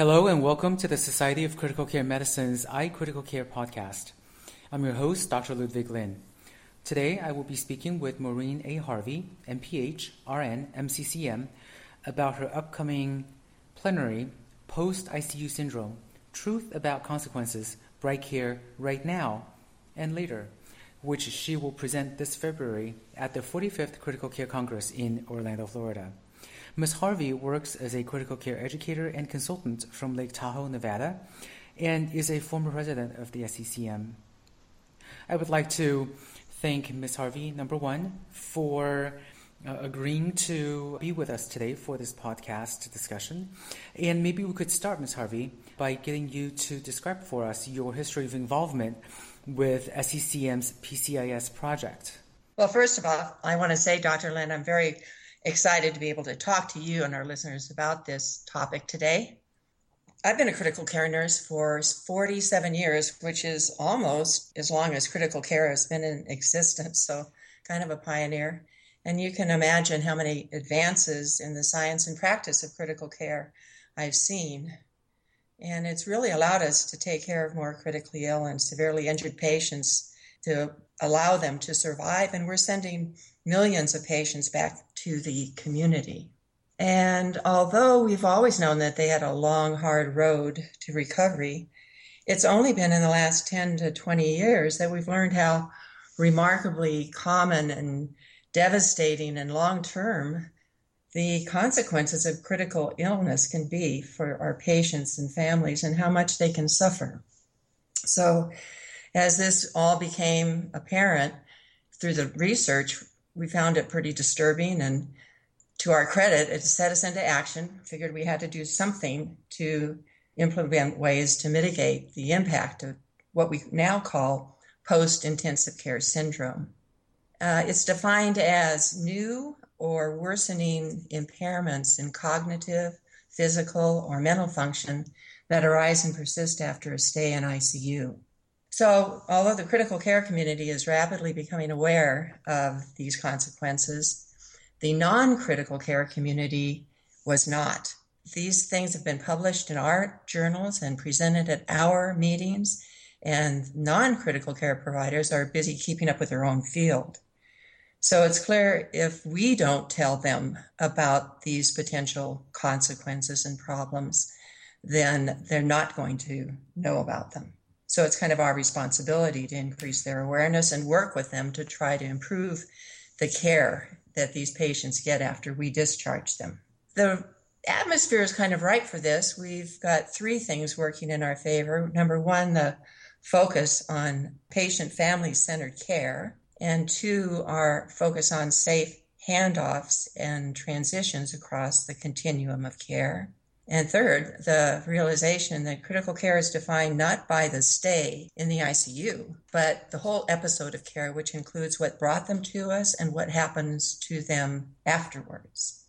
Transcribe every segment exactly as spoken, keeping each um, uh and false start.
Hello and welcome to the Society of Critical Care Medicine's iCritical Care podcast. I'm your host, Doctor Ludwig Lin. Today, I will be speaking with Maurene A. Harvey, M P H, R N, M C C M, about her upcoming plenary, Post-I C U Syndrome, Truth About Consequences, Right Here, Right Now, and Later, which she will present this February at the forty-fifth Critical Care Congress in Orlando, Florida. Miz Harvey works as a critical care educator and consultant from Lake Tahoe, Nevada, and is a former resident of the S C C M. I would like to thank Miz Harvey, number one, for uh, agreeing to be with us today for this podcast discussion. And maybe we could start, Miz Harvey, by getting you to describe for us your history of involvement with S C C M's P C I S project. Well, first of all, I want to say, Doctor Lin, I'm very excited to be able to talk to you and our listeners about this topic today. I've been a critical care nurse for forty-seven years, which is almost as long as critical care has been in existence, so kind of a pioneer. And you can imagine how many advances in the science and practice of critical care I've seen. And it's really allowed us to take care of more critically ill and severely injured patients to allow them to survive. And we're sending millions of patients back to the community. And although we've always known that they had a long, hard road to recovery, it's only been in the last ten to twenty years that we've learned how remarkably common and devastating and long-term the consequences of critical illness can be for our patients and families and how much they can suffer. So as this all became apparent through the research, we found it pretty disturbing, and to our credit, it set us into action. Figured we had to do something to implement ways to mitigate the impact of what we now call post-intensive care syndrome. Uh, it's defined as new or worsening impairments in cognitive, physical, or mental function that arise and persist after a stay in I C U. So although the critical care community is rapidly becoming aware of these consequences, the non-critical care community was not. These things have been published in our journals and presented at our meetings, and non-critical care providers are busy keeping up with their own field. So it's clear if we don't tell them about these potential consequences and problems, then they're not going to know about them. So it's kind of our responsibility to increase their awareness and work with them to try to improve the care that these patients get after we discharge them. The atmosphere is kind of ripe for this. We've got three things working in our favor. Number one, the focus on patient family-centered care. And two, our focus on safe handoffs and transitions across the continuum of care. And third, the realization that critical care is defined not by the stay in the I C U, but the whole episode of care, which includes what brought them to us and what happens to them afterwards.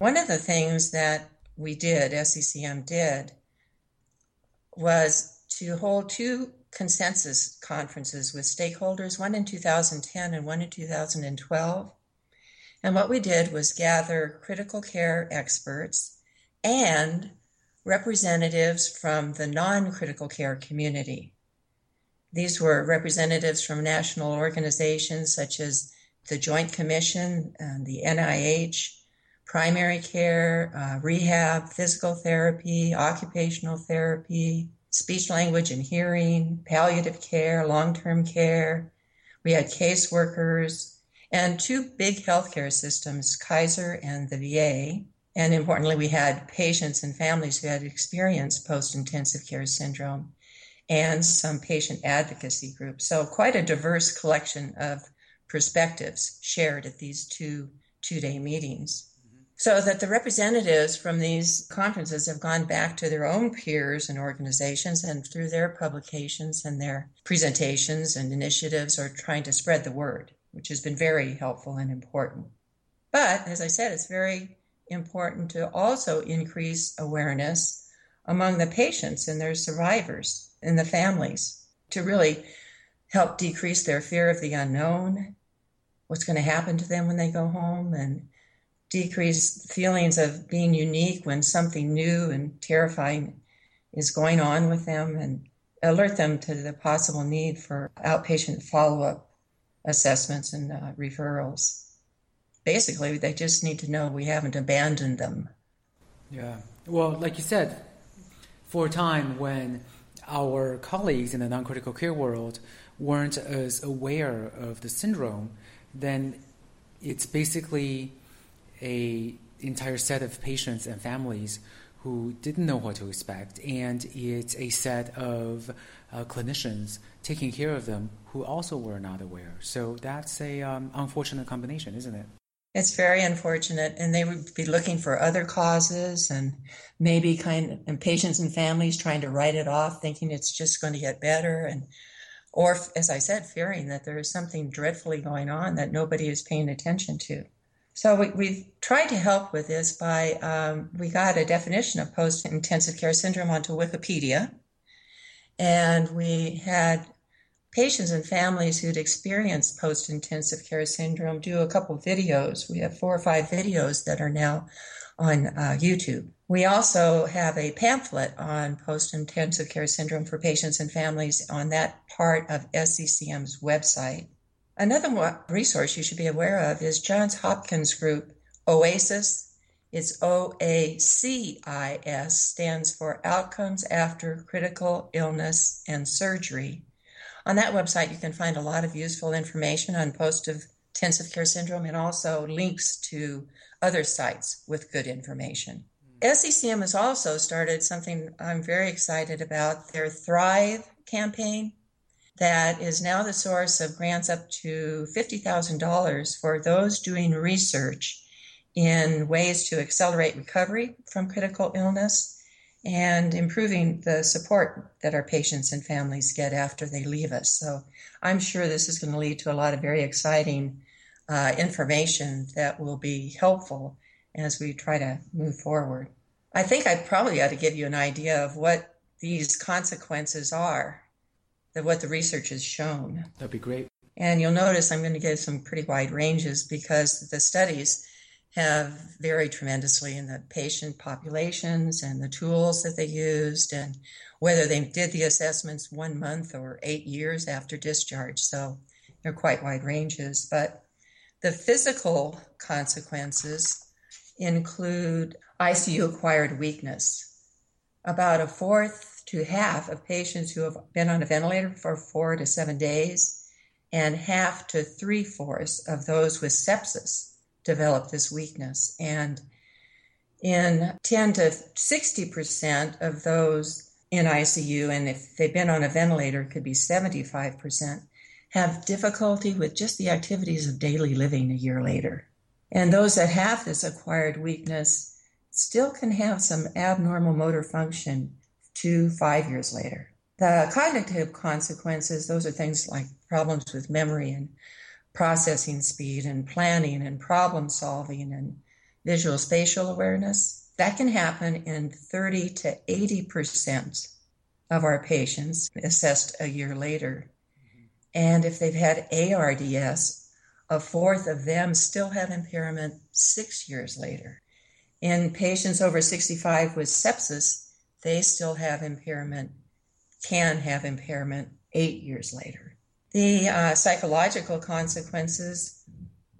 One of the things that we did, S C C M did, was to hold two consensus conferences with stakeholders, one in two thousand ten and one in two thousand twelve. And what we did was gather critical care experts and representatives from the non-critical care community. These were representatives from national organizations such as the Joint Commission, and the N I H, primary care, uh, rehab, physical therapy, occupational therapy, speech, language, and hearing, palliative care, long-term care. We had caseworkers and two big healthcare systems, Kaiser and the V A. And importantly, we had patients and families who had experienced post-intensive care syndrome and some patient advocacy groups. So quite a diverse collection of perspectives shared at these two two-day meetings. So that the representatives from these conferences have gone back to their own peers and organizations, and through their publications and their presentations and initiatives are trying to spread the word, which has been very helpful and important. But as I said, it's very important to also increase awareness among the patients and their survivors and the families to really help decrease their fear of the unknown, what's going to happen to them when they go home, and decrease feelings of being unique when something new and terrifying is going on with them and alert them to the possible need for outpatient follow-up assessments and uh, referrals. Basically, they just need to know we haven't abandoned them. Yeah. Well, like you said, for a time when our colleagues in the non-critical care world weren't as aware of the syndrome, then it's basically a entire set of patients and families who didn't know what to expect, and it's a set of uh, clinicians taking care of them who also were not aware. So that's a um, unfortunate combination, isn't it? It's very unfortunate, and they would be looking for other causes, and maybe kind of, and patients and families trying to write it off, thinking it's just going to get better, and or as I said, fearing that there is something dreadfully going on that nobody is paying attention to. So we, we've tried to help with this by, um, we got a definition of post-intensive care syndrome onto Wikipedia, and we had patients and families who'd experienced post-intensive care syndrome do a couple videos. We have four or five videos that are now on uh, YouTube. We also have a pamphlet on post-intensive care syndrome for patients and families on that part of S C C M's website. Another resource you should be aware of is Johns Hopkins group, OASIS. It's O A C I S, stands for Outcomes After Critical Illness and Surgery. On that website, you can find a lot of useful information on post-intensive care syndrome and also links to other sites with good information. Mm-hmm. S C C M has also started something I'm very excited about, their Thrive campaign. That is now the source of grants up to fifty thousand dollars for those doing research in ways to accelerate recovery from critical illness and improving the support that our patients and families get after they leave us. So I'm sure this is going to lead to a lot of very exciting uh, information that will be helpful as we try to move forward. I think I probably ought to give you an idea of what these consequences are. What the research has shown. That'd be great. And you'll notice I'm going to give some pretty wide ranges because the studies have varied tremendously in the patient populations and the tools that they used and whether they did the assessments one month or eight years after discharge. So they're quite wide ranges. But the physical consequences include I C U-acquired weakness. About a fourth to half of patients who have been on a ventilator for four to seven days, and half to three-fourths of those with sepsis develop this weakness. And in ten to sixty percent of those in I C U, and if they've been on a ventilator, it could be seventy-five percent, have difficulty with just the activities of daily living a year later. And those that have this acquired weakness still can have some abnormal motor function to five years later. The cognitive consequences, those are things like problems with memory and processing speed and planning and problem solving and visual spatial awareness. That can happen in thirty to eighty percent of our patients assessed a year later. Mm-hmm. And if they've had A R D S, a fourth of them still have impairment six years later. In patients over sixty-five with sepsis, they still have impairment, can have impairment eight years later. The uh, psychological consequences,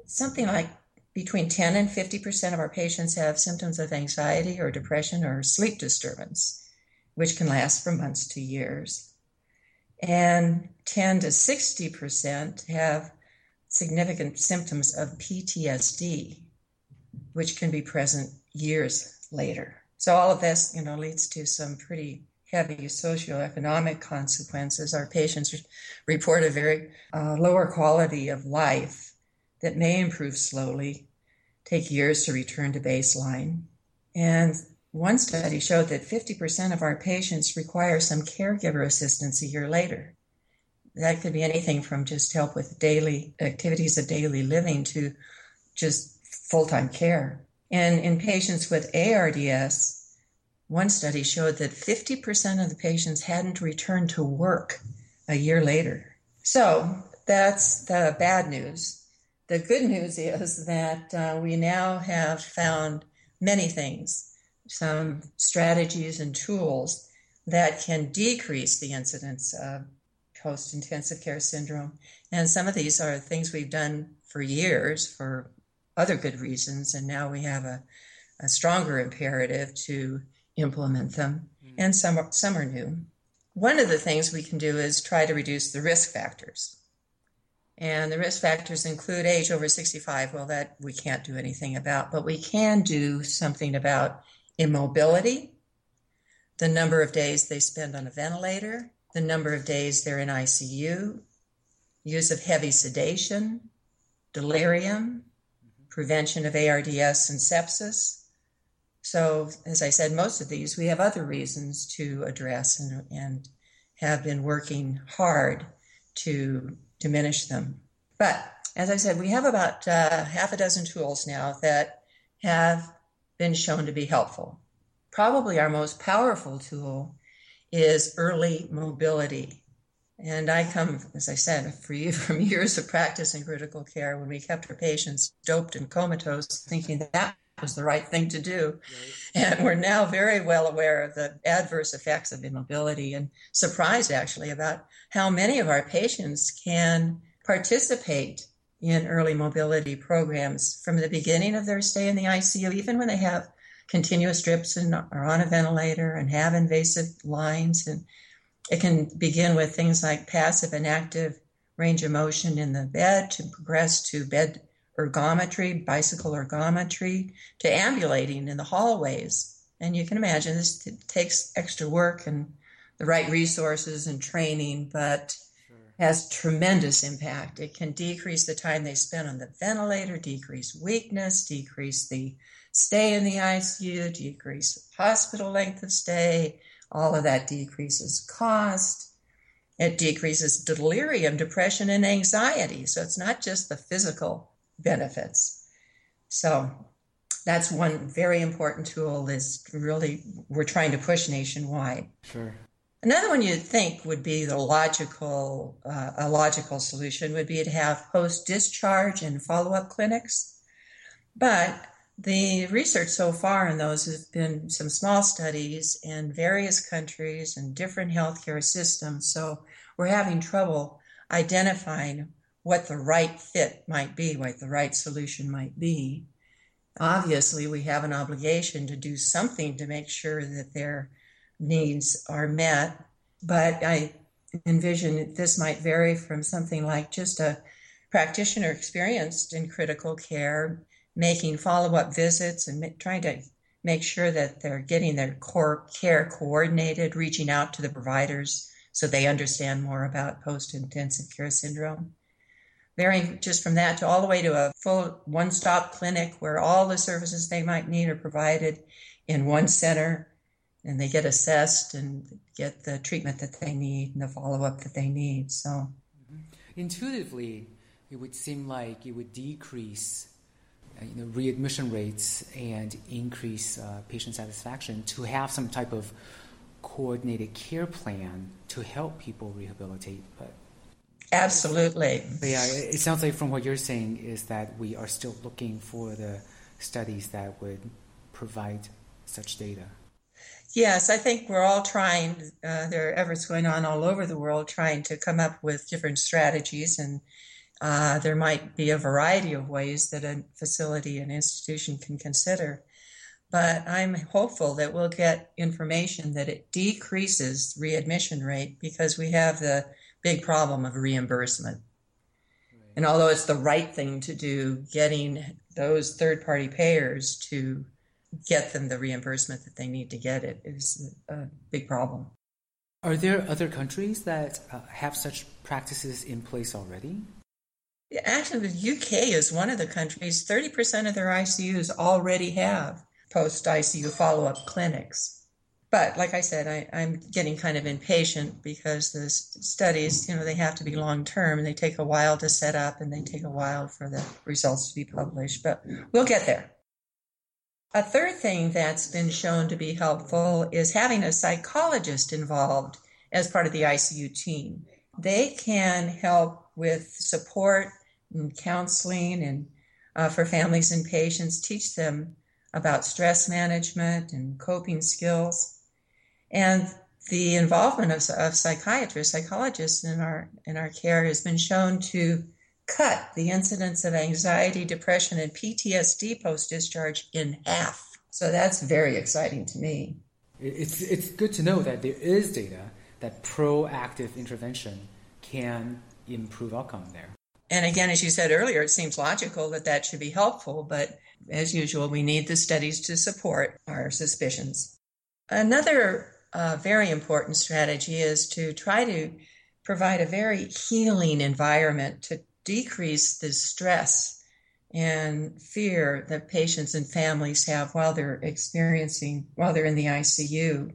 something like between ten and fifty percent of our patients have symptoms of anxiety or depression or sleep disturbance, which can last from months to years. And ten to sixty percent have significant symptoms of P T S D, which can be present years later. So all of this, you know, leads to some pretty heavy socioeconomic consequences. Our patients report a very uh, lower quality of life that may improve slowly, take years to return to baseline. And one study showed that fifty percent of our patients require some caregiver assistance a year later. That could be anything from just help with daily activities of daily living to just full-time care. And in patients with A R D S, one study showed that fifty percent of the patients hadn't returned to work a year later. So that's the bad news. The good news is that uh, we now have found many things, some strategies and tools that can decrease the incidence of post-intensive care syndrome. And some of these are things we've done for years for other good reasons, and now we have a, a stronger imperative to implement them. Mm-hmm. And some are, some are new. One of the things we can do is try to reduce the risk factors. And the risk factors include age over sixty-five. Well, that we can't do anything about, but we can do something about immobility, the number of days they spend on a ventilator, the number of days they're in I C U, use of heavy sedation, delirium, prevention of A R D S and sepsis. So, as I said, most of these we have other reasons to address and, and have been working hard to diminish them. But as I said, we have about uh, half a dozen tools now that have been shown to be helpful. Probably our most powerful tool is early mobility. And I come, as I said, for you, from years of practice in critical care when we kept our patients doped and comatose, thinking that, that was the right thing to do. Right. And we're now very well aware of the adverse effects of immobility and surprised, actually, about how many of our patients can participate in early mobility programs from the beginning of their stay in the I C U, even when they have continuous drips and are on a ventilator and have invasive lines. And it can begin with things like passive and active range of motion in the bed to progress to bed ergometry, bicycle ergometry, to ambulating in the hallways. And you can imagine this takes extra work and the right resources and training, but has tremendous impact. It can decrease the time they spend on the ventilator, decrease weakness, decrease the stay in the I C U, decrease hospital length of stay. All of that decreases cost. It decreases delirium, depression, and anxiety. So it's not just the physical benefits. So that's one very important tool is really we're trying to push nationwide. Sure. Another one you'd think would be the logical, uh, a logical solution would be to have post-discharge and follow-up clinics. But the research so far in those has been some small studies in various countries and different healthcare systems. So we're having trouble identifying what the right fit might be, what the right solution might be. Obviously, we have an obligation to do something to make sure that they're needs are met, but I envision this might vary from something like just a practitioner experienced in critical care, making follow-up visits and trying to make sure that they're getting their core care coordinated, reaching out to the providers so they understand more about post-intensive care syndrome. Varying just from that to all the way to a full one-stop clinic where all the services they might need are provided in one center, and they get assessed and get the treatment that they need and the follow-up that they need. So, intuitively, it would seem like it would decrease uh, you know, readmission rates and increase uh, patient satisfaction to have some type of coordinated care plan to help people rehabilitate. But absolutely. But yeah, it, it sounds like from what you're saying is that we are still looking for the studies that would provide such data. Yes, I think we're all trying, uh, there are efforts going on all over the world trying to come up with different strategies, and uh, there might be a variety of ways that a facility and institution can consider. But I'm hopeful that we'll get information that it decreases readmission rate because we have the big problem of reimbursement. And although it's the right thing to do, getting those third-party payers to get them the reimbursement that they need to get it is a big problem. Are there other countries that uh, have such practices in place already? Actually, the U K is one of the countries. thirty percent of their I C Us already have post-I C U follow-up clinics. But like I said, I, I'm getting kind of impatient because the studies, you know, they have to be long-term and they take a while to set up and they take a while for the results to be published. But we'll get there. A third thing that's been shown to be helpful is having a psychologist involved as part of the I C U team. They can help with support and counseling and uh, for families and patients, teach them about stress management and coping skills. And the involvement of, of psychiatrists, psychologists in our in our care has been shown to cut the incidence of anxiety, depression, and P T S D post-discharge in half. So that's very exciting to me. It's it's good to know that there is data that proactive intervention can improve outcome there. And again, as you said earlier, it seems logical that that should be helpful, but as usual, we need the studies to support our suspicions. Another uh, very important strategy is to try to provide a very healing environment to decrease the stress and fear that patients and families have while they're experiencing, while they're in the I C U,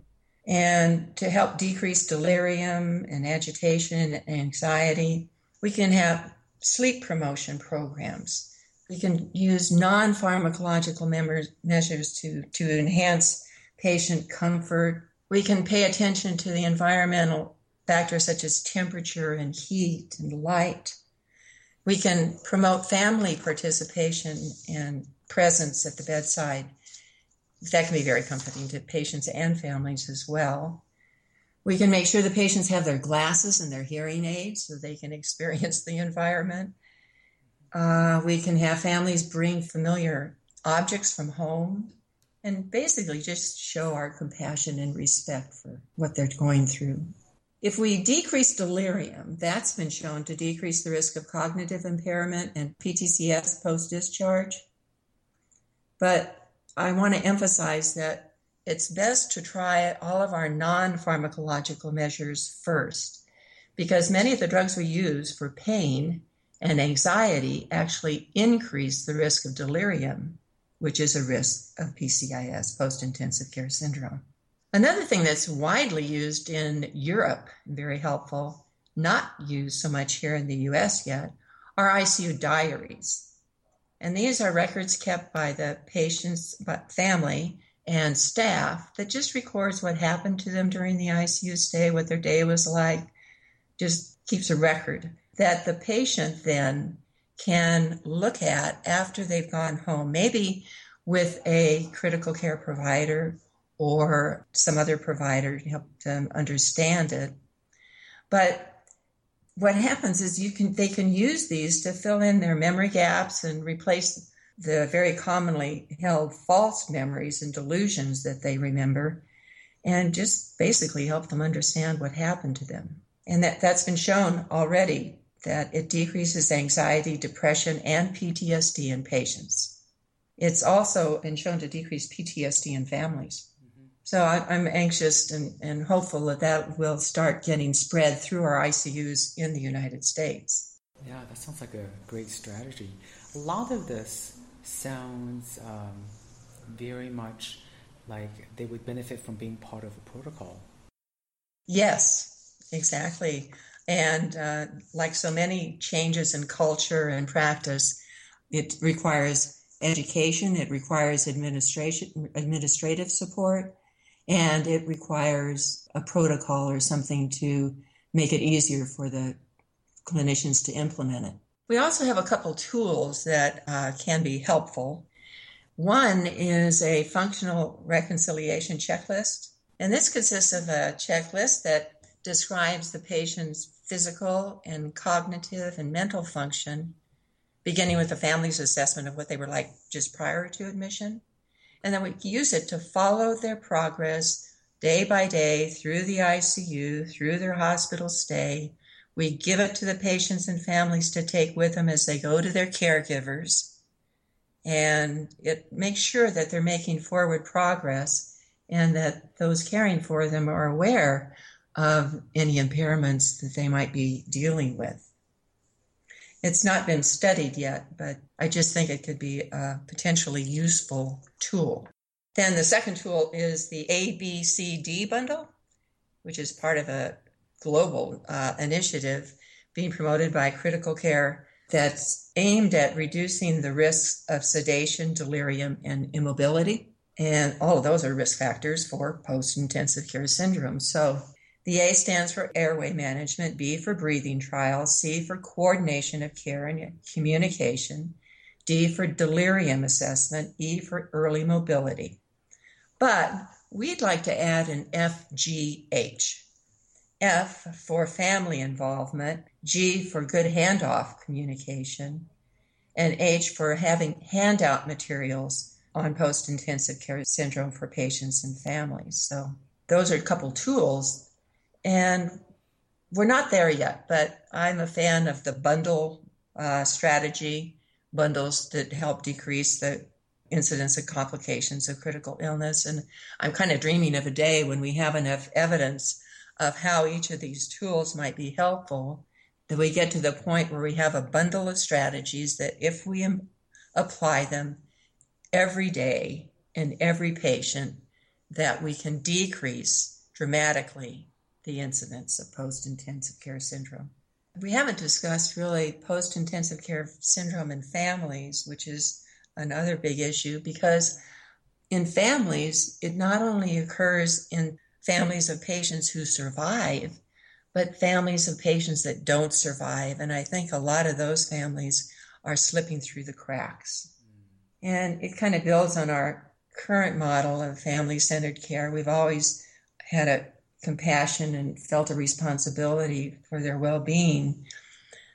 and to help decrease delirium and agitation and anxiety. We can have sleep promotion programs. We can use non-pharmacological members, measures to, to enhance patient comfort. We can pay attention to the environmental factors such as temperature and heat and light. We can promote family participation and presence at the bedside. That can be very comforting to patients and families as well. We can make sure the patients have their glasses and their hearing aids so they can experience the environment. Uh, we can have families bring familiar objects from home and basically just show our compassion and respect for what they're going through. If we decrease delirium, that's been shown to decrease the risk of cognitive impairment and P T S D post-discharge. But I want to emphasize that it's best to try all of our non-pharmacological measures first, because many of the drugs we use for pain and anxiety actually increase the risk of delirium, which is a risk of P C I S, post-intensive care syndrome. Another thing that's widely used in Europe, very helpful, not used so much here in the U S yet, are I C U diaries. And these are records kept by the patient's family and staff that just records what happened to them during the I C U stay, what their day was like, just keeps a record that the patient then can look at after they've gone home, maybe with a critical care provider or some other provider to help them understand it. But what happens is you can they can use these to fill in their memory gaps and replace the very commonly held false memories and delusions that they remember, and just basically help them understand what happened to them. And that, that's been shown already that it decreases anxiety, depression, and P T S D in patients. It's also been shown to decrease P T S D in families. So I'm anxious and, and hopeful that that will start getting spread through our I C Us in the United States. Yeah, that sounds like a great strategy. A lot of this sounds um, very much like they would benefit from being part of a protocol. Yes, exactly. And uh, like so many changes in culture and practice, it requires education, it requires administration, administrative support, and it requires a protocol or something to make it easier for the clinicians to implement it. We also have a couple tools that uh, can be helpful. One is a functional reconciliation checklist. And this consists of a checklist that describes the patient's physical and cognitive and mental function, beginning with the family's assessment of what they were like just prior to admission. And then we use it to follow their progress day by day through the I C U, through their hospital stay. We give it to the patients and families to take with them as they go to their caregivers. And it makes sure that they're making forward progress and that those caring for them are aware of any impairments that they might be dealing with. It's not been studied yet, but I just think it could be a potentially useful tool. Then the second tool is the A B C D bundle, which is part of a global uh, initiative being promoted by Critical Care that's aimed at reducing the risks of sedation, delirium, and immobility. And all of those are risk factors for post-intensive care syndrome. So the A stands for airway management, B for breathing trials, C for coordination of care and communication, D for delirium assessment, E for early mobility. But we'd like to add an F G H. F for family involvement, G for good handoff communication, and H for having handout materials on post-intensive care syndrome for patients and families. So those are a couple tools, and we're not there yet, but I'm a fan of the bundle uh, strategy, bundles that help decrease the incidence of complications of critical illness. And I'm kind of dreaming of a day when we have enough evidence of how each of these tools might be helpful, that we get to the point where we have a bundle of strategies that if we im- apply them every day in every patient, that we can decrease dramatically the incidence of post-intensive care syndrome. We haven't discussed really post-intensive care syndrome in families, which is another big issue, because in families, it not only occurs in families of patients who survive, but families of patients that don't survive. And I think a lot of those families are slipping through the cracks. And it kind of builds on our current model of family-centered care. We've always had a compassion and felt a responsibility for their well-being.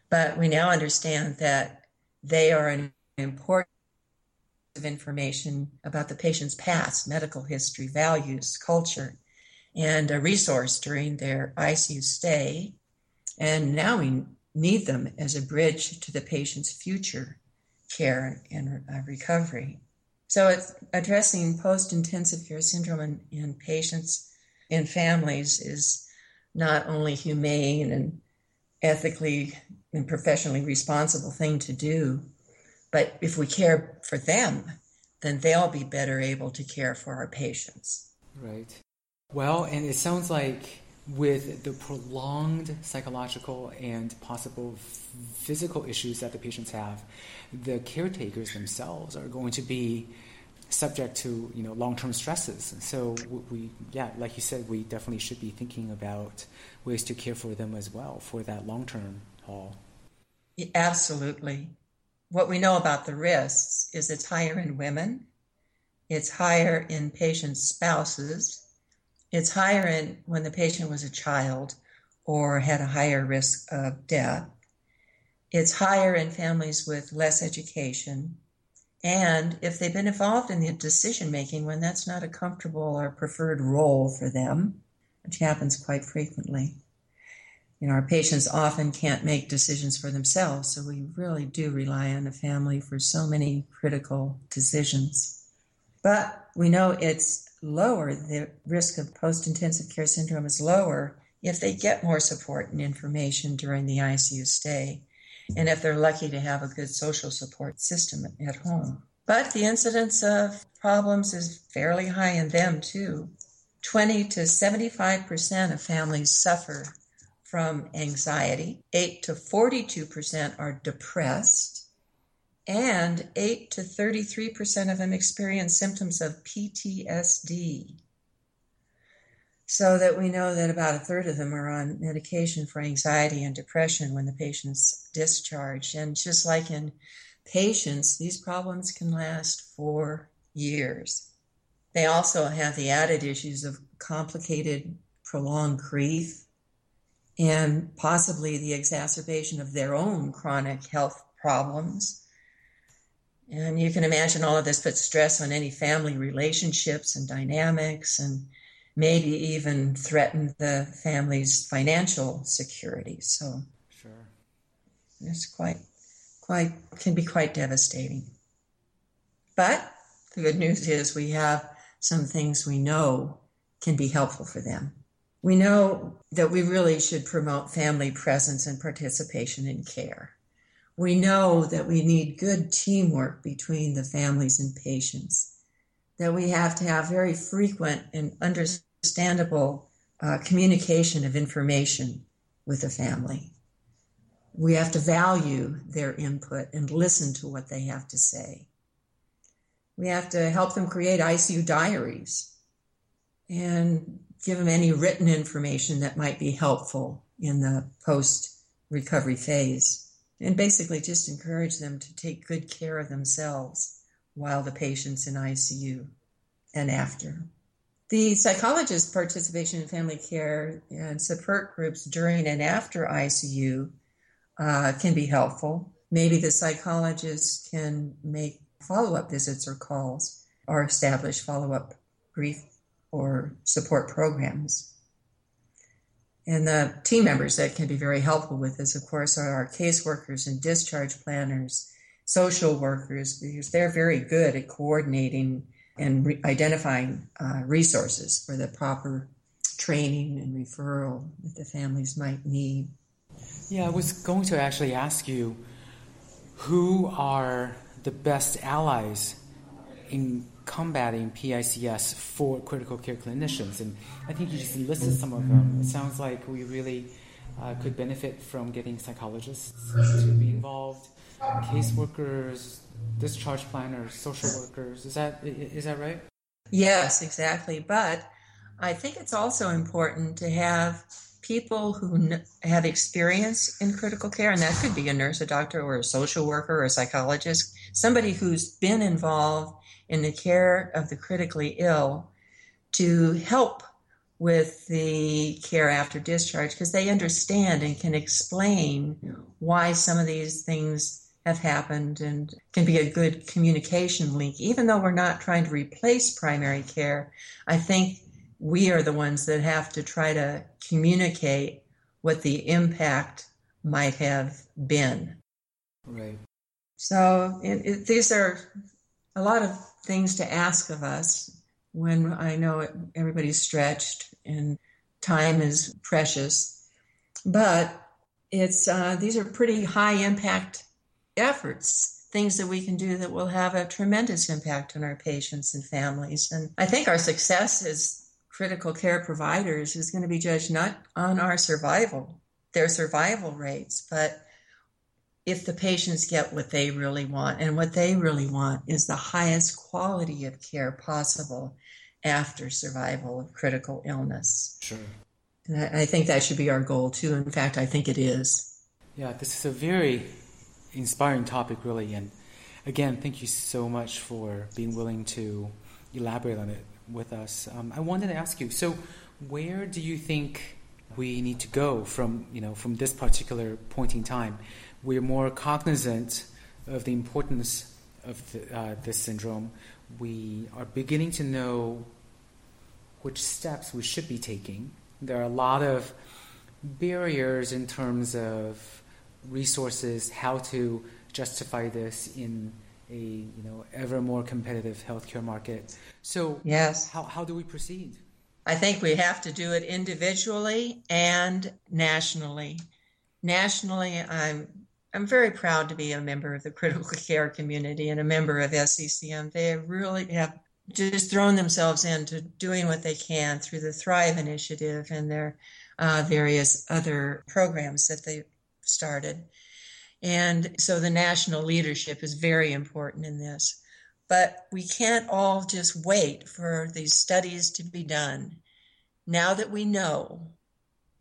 But we now understand that they are an important piece of information about the patient's past, medical history, values, culture, and a resource during their I C U stay. And now we need them as a bridge to the patient's future care and recovery. So it's addressing post-intensive care syndrome in, in patients and families is not only humane and ethically and professionally responsible thing to do, but if we care for them, then they'll be better able to care for our patients. Right. Well, and it sounds like with the prolonged psychological and possible physical issues that the patients have, the caretakers themselves are going to be subject to, you know, long-term stresses. So we, yeah, like you said, we definitely should be thinking about ways to care for them as well for that long-term haul. Absolutely. What we know about the risks is it's higher in women, it's higher in patient spouses, it's higher in when the patient was a child or had a higher risk of death. It's higher in families with less education. And if they've been involved in the decision-making when that's not a comfortable or preferred role for them, which happens quite frequently. You know, our patients often can't make decisions for themselves, so we really do rely on the family for so many critical decisions. But we know it's lower, the risk of post-intensive care syndrome is lower if they get more support and information during the I C U stay, and if they're lucky to have a good social support system at home. But the incidence of problems is fairly high in them too. twenty to seventy-five percent of families suffer from anxiety, eight to forty-two percent are depressed, and eight to thirty-three percent of them experience symptoms of P T S D. So that we know that about a third of them are on medication for anxiety and depression when the patient's discharged. And just like in patients, these problems can last for years. They also have the added issues of complicated, prolonged grief and possibly the exacerbation of their own chronic health problems. And you can imagine all of this puts stress on any family relationships and dynamics and maybe even threaten the family's financial security. So sure. It's quite, quite, can be quite devastating. But the good news is we have some things we know can be helpful for them. We know that we really should promote family presence and participation in care. We know that we need good teamwork between the families and patients, that we have to have very frequent and understandable uh, communication of information with the family. We have to value their input and listen to what they have to say. We have to help them create I C U diaries and give them any written information that might be helpful in the post-recovery phase. And basically just encourage them to take good care of themselves while the patient's in I C U and after. The psychologist participation in family care and support groups during and after I C U uh, can be helpful. Maybe the psychologist can make follow-up visits or calls or establish follow-up grief or support programs. And the team members that can be very helpful with this, of course, are our caseworkers and discharge planners, social workers, because they're very good at coordinating and re- identifying uh, resources for the proper training and referral that the families might need. Yeah, I was going to actually ask you, who are the best allies in combating P I C S for critical care clinicians? And I think you just listed some of them. It sounds like we really uh, could benefit from getting psychologists to be involved, caseworkers, discharge planners, social workers. Is that is that right? Yes, exactly. But I think it's also important to have people who have experience in critical care, and that could be a nurse, a doctor, or a social worker, or a psychologist, somebody who's been involved in the care of the critically ill to help with the care after discharge, because they understand and can explain why some of these things have happened and can be a good communication link. Even though we're not trying to replace primary care, I think we are the ones that have to try to communicate what the impact might have been. Right. So it, it, these are a lot of things to ask of us when I know everybody's stretched and time is precious. But it's uh, these are pretty high-impact efforts, things that we can do that will have a tremendous impact on our patients and families. And I think our success as critical care providers is going to be judged not on our survival, their survival rates, but if the patients get what they really want. And what they really want is the highest quality of care possible after survival of critical illness. Sure. And I think that should be our goal, too. In fact, I think it is. Yeah, this is a very inspiring topic, really. And again, thank you so much for being willing to elaborate on it with us. Um, I wanted to ask you, so where do you think we need to go from, you know, from this particular point in time? We're more cognizant of the importance of the, uh, this syndrome. We are beginning to know which steps we should be taking. There are a lot of barriers in terms of resources, how to justify this in a you know ever more competitive healthcare market. So yes, how how do we proceed? I think we have to do it individually and nationally. Nationally, I'm. I'm very proud to be a member of the critical care community and a member of S C C M. They really have just thrown themselves into doing what they can through the Thrive initiative and their uh, various other programs that they started. And so the national leadership is very important in this. But we can't all just wait for these studies to be done. Now that we know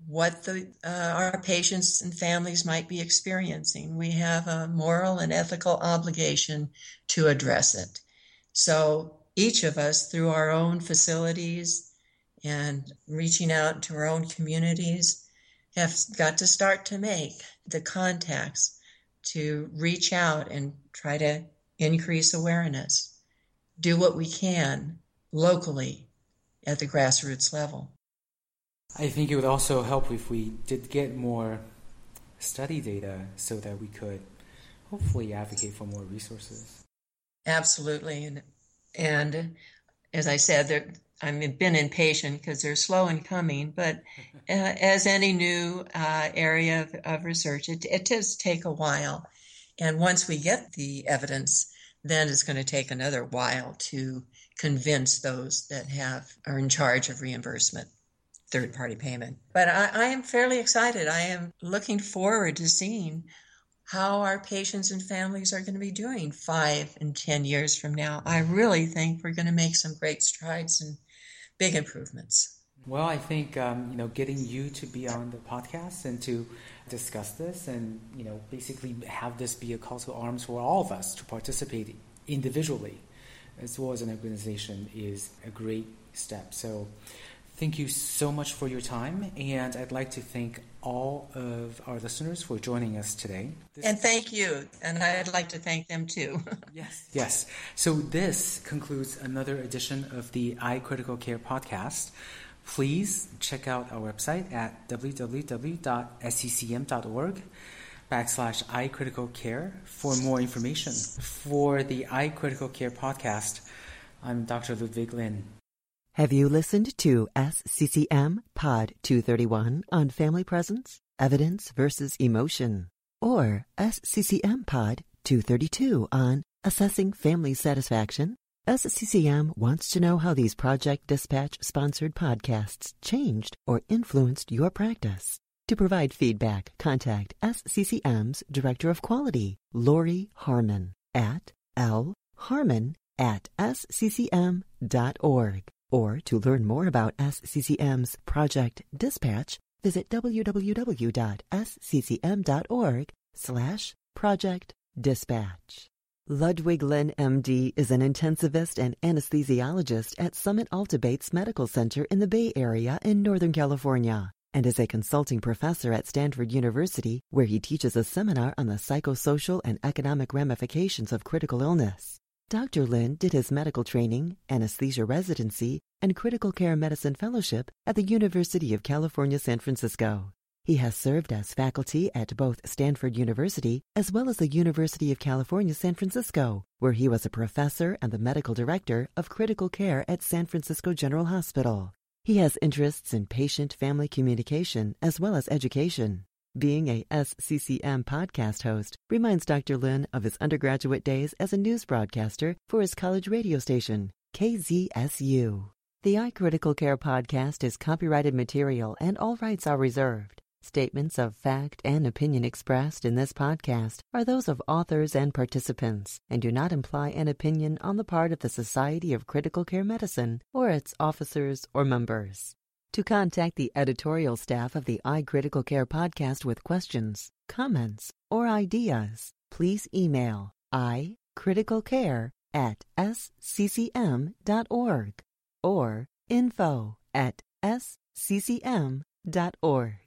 what the, uh, our patients and families might be experiencing, we have a moral and ethical obligation to address it. So each of us, through our own facilities and reaching out to our own communities, have got to start to make the contacts to reach out and try to increase awareness, do what we can locally at the grassroots level. I think it would also help if we did get more study data so that we could hopefully advocate for more resources. Absolutely. And, and as I said, there, I've been impatient because they're slow in coming, but uh, as any new uh, area of, of research, it, it does take a while. And once we get the evidence, then it's going to take another while to convince those that have are in charge of reimbursement, third-party payment. But I, I am fairly excited. I am looking forward to seeing how our patients and families are going to be doing five and ten years from now. I really think we're going to make some great strides and big improvements. Well, I think um, you know, getting you to be on the podcast and to discuss this, and you know, basically have this be a call to arms for all of us to participate individually as well as an organization, is a great step. So thank you so much for your time, and I'd like to thank all of our listeners for joining us today. This and thank you, and I'd like to thank them too. Yes, yes. So this concludes another edition of the iCritical Care podcast. Please check out our website at w w w dot s c c m dot org backslash iCriticalCare for more information. For the iCritical Care podcast, I'm Doctor Ludwig Lin. Have you listened to S C C M Pod two thirty-one on family presence, evidence versus emotion, or S C C M Pod two thirty-two on assessing family satisfaction? S C C M wants to know how these Project Dispatch-sponsored podcasts changed or influenced your practice. To provide feedback, contact S C C M's Director of Quality, Lori Harmon, at l harmon at s c c m dot org. Or to learn more about S C C M's Project Dispatch, visit w w w dot s c c m dot org slash Project Dispatch. Ludwig Lin, M D, is an intensivist and anesthesiologist at Summit Alta Bates Medical Center in the Bay Area in Northern California, and is a consulting professor at Stanford University, where he teaches a seminar on the psychosocial and economic ramifications of critical illness. Doctor Lin did his medical training, anesthesia residency, and critical care medicine fellowship at the University of California, San Francisco. He has served as faculty at both Stanford University as well as the University of California, San Francisco, where he was a professor and the medical director of critical care at San Francisco General Hospital. He has interests in patient-family communication as well as education. Being a S C C M podcast host reminds Doctor Lin of his undergraduate days as a news broadcaster for his college radio station, K Z S U. The iCritical Care podcast is copyrighted material and all rights are reserved. Statements of fact and opinion expressed in this podcast are those of authors and participants and do not imply an opinion on the part of the Society of Critical Care Medicine or its officers or members. To contact the editorial staff of the iCritical Care podcast with questions, comments, or ideas, please email iCriticalCare at s c c m dot org or info at s c c m dot org.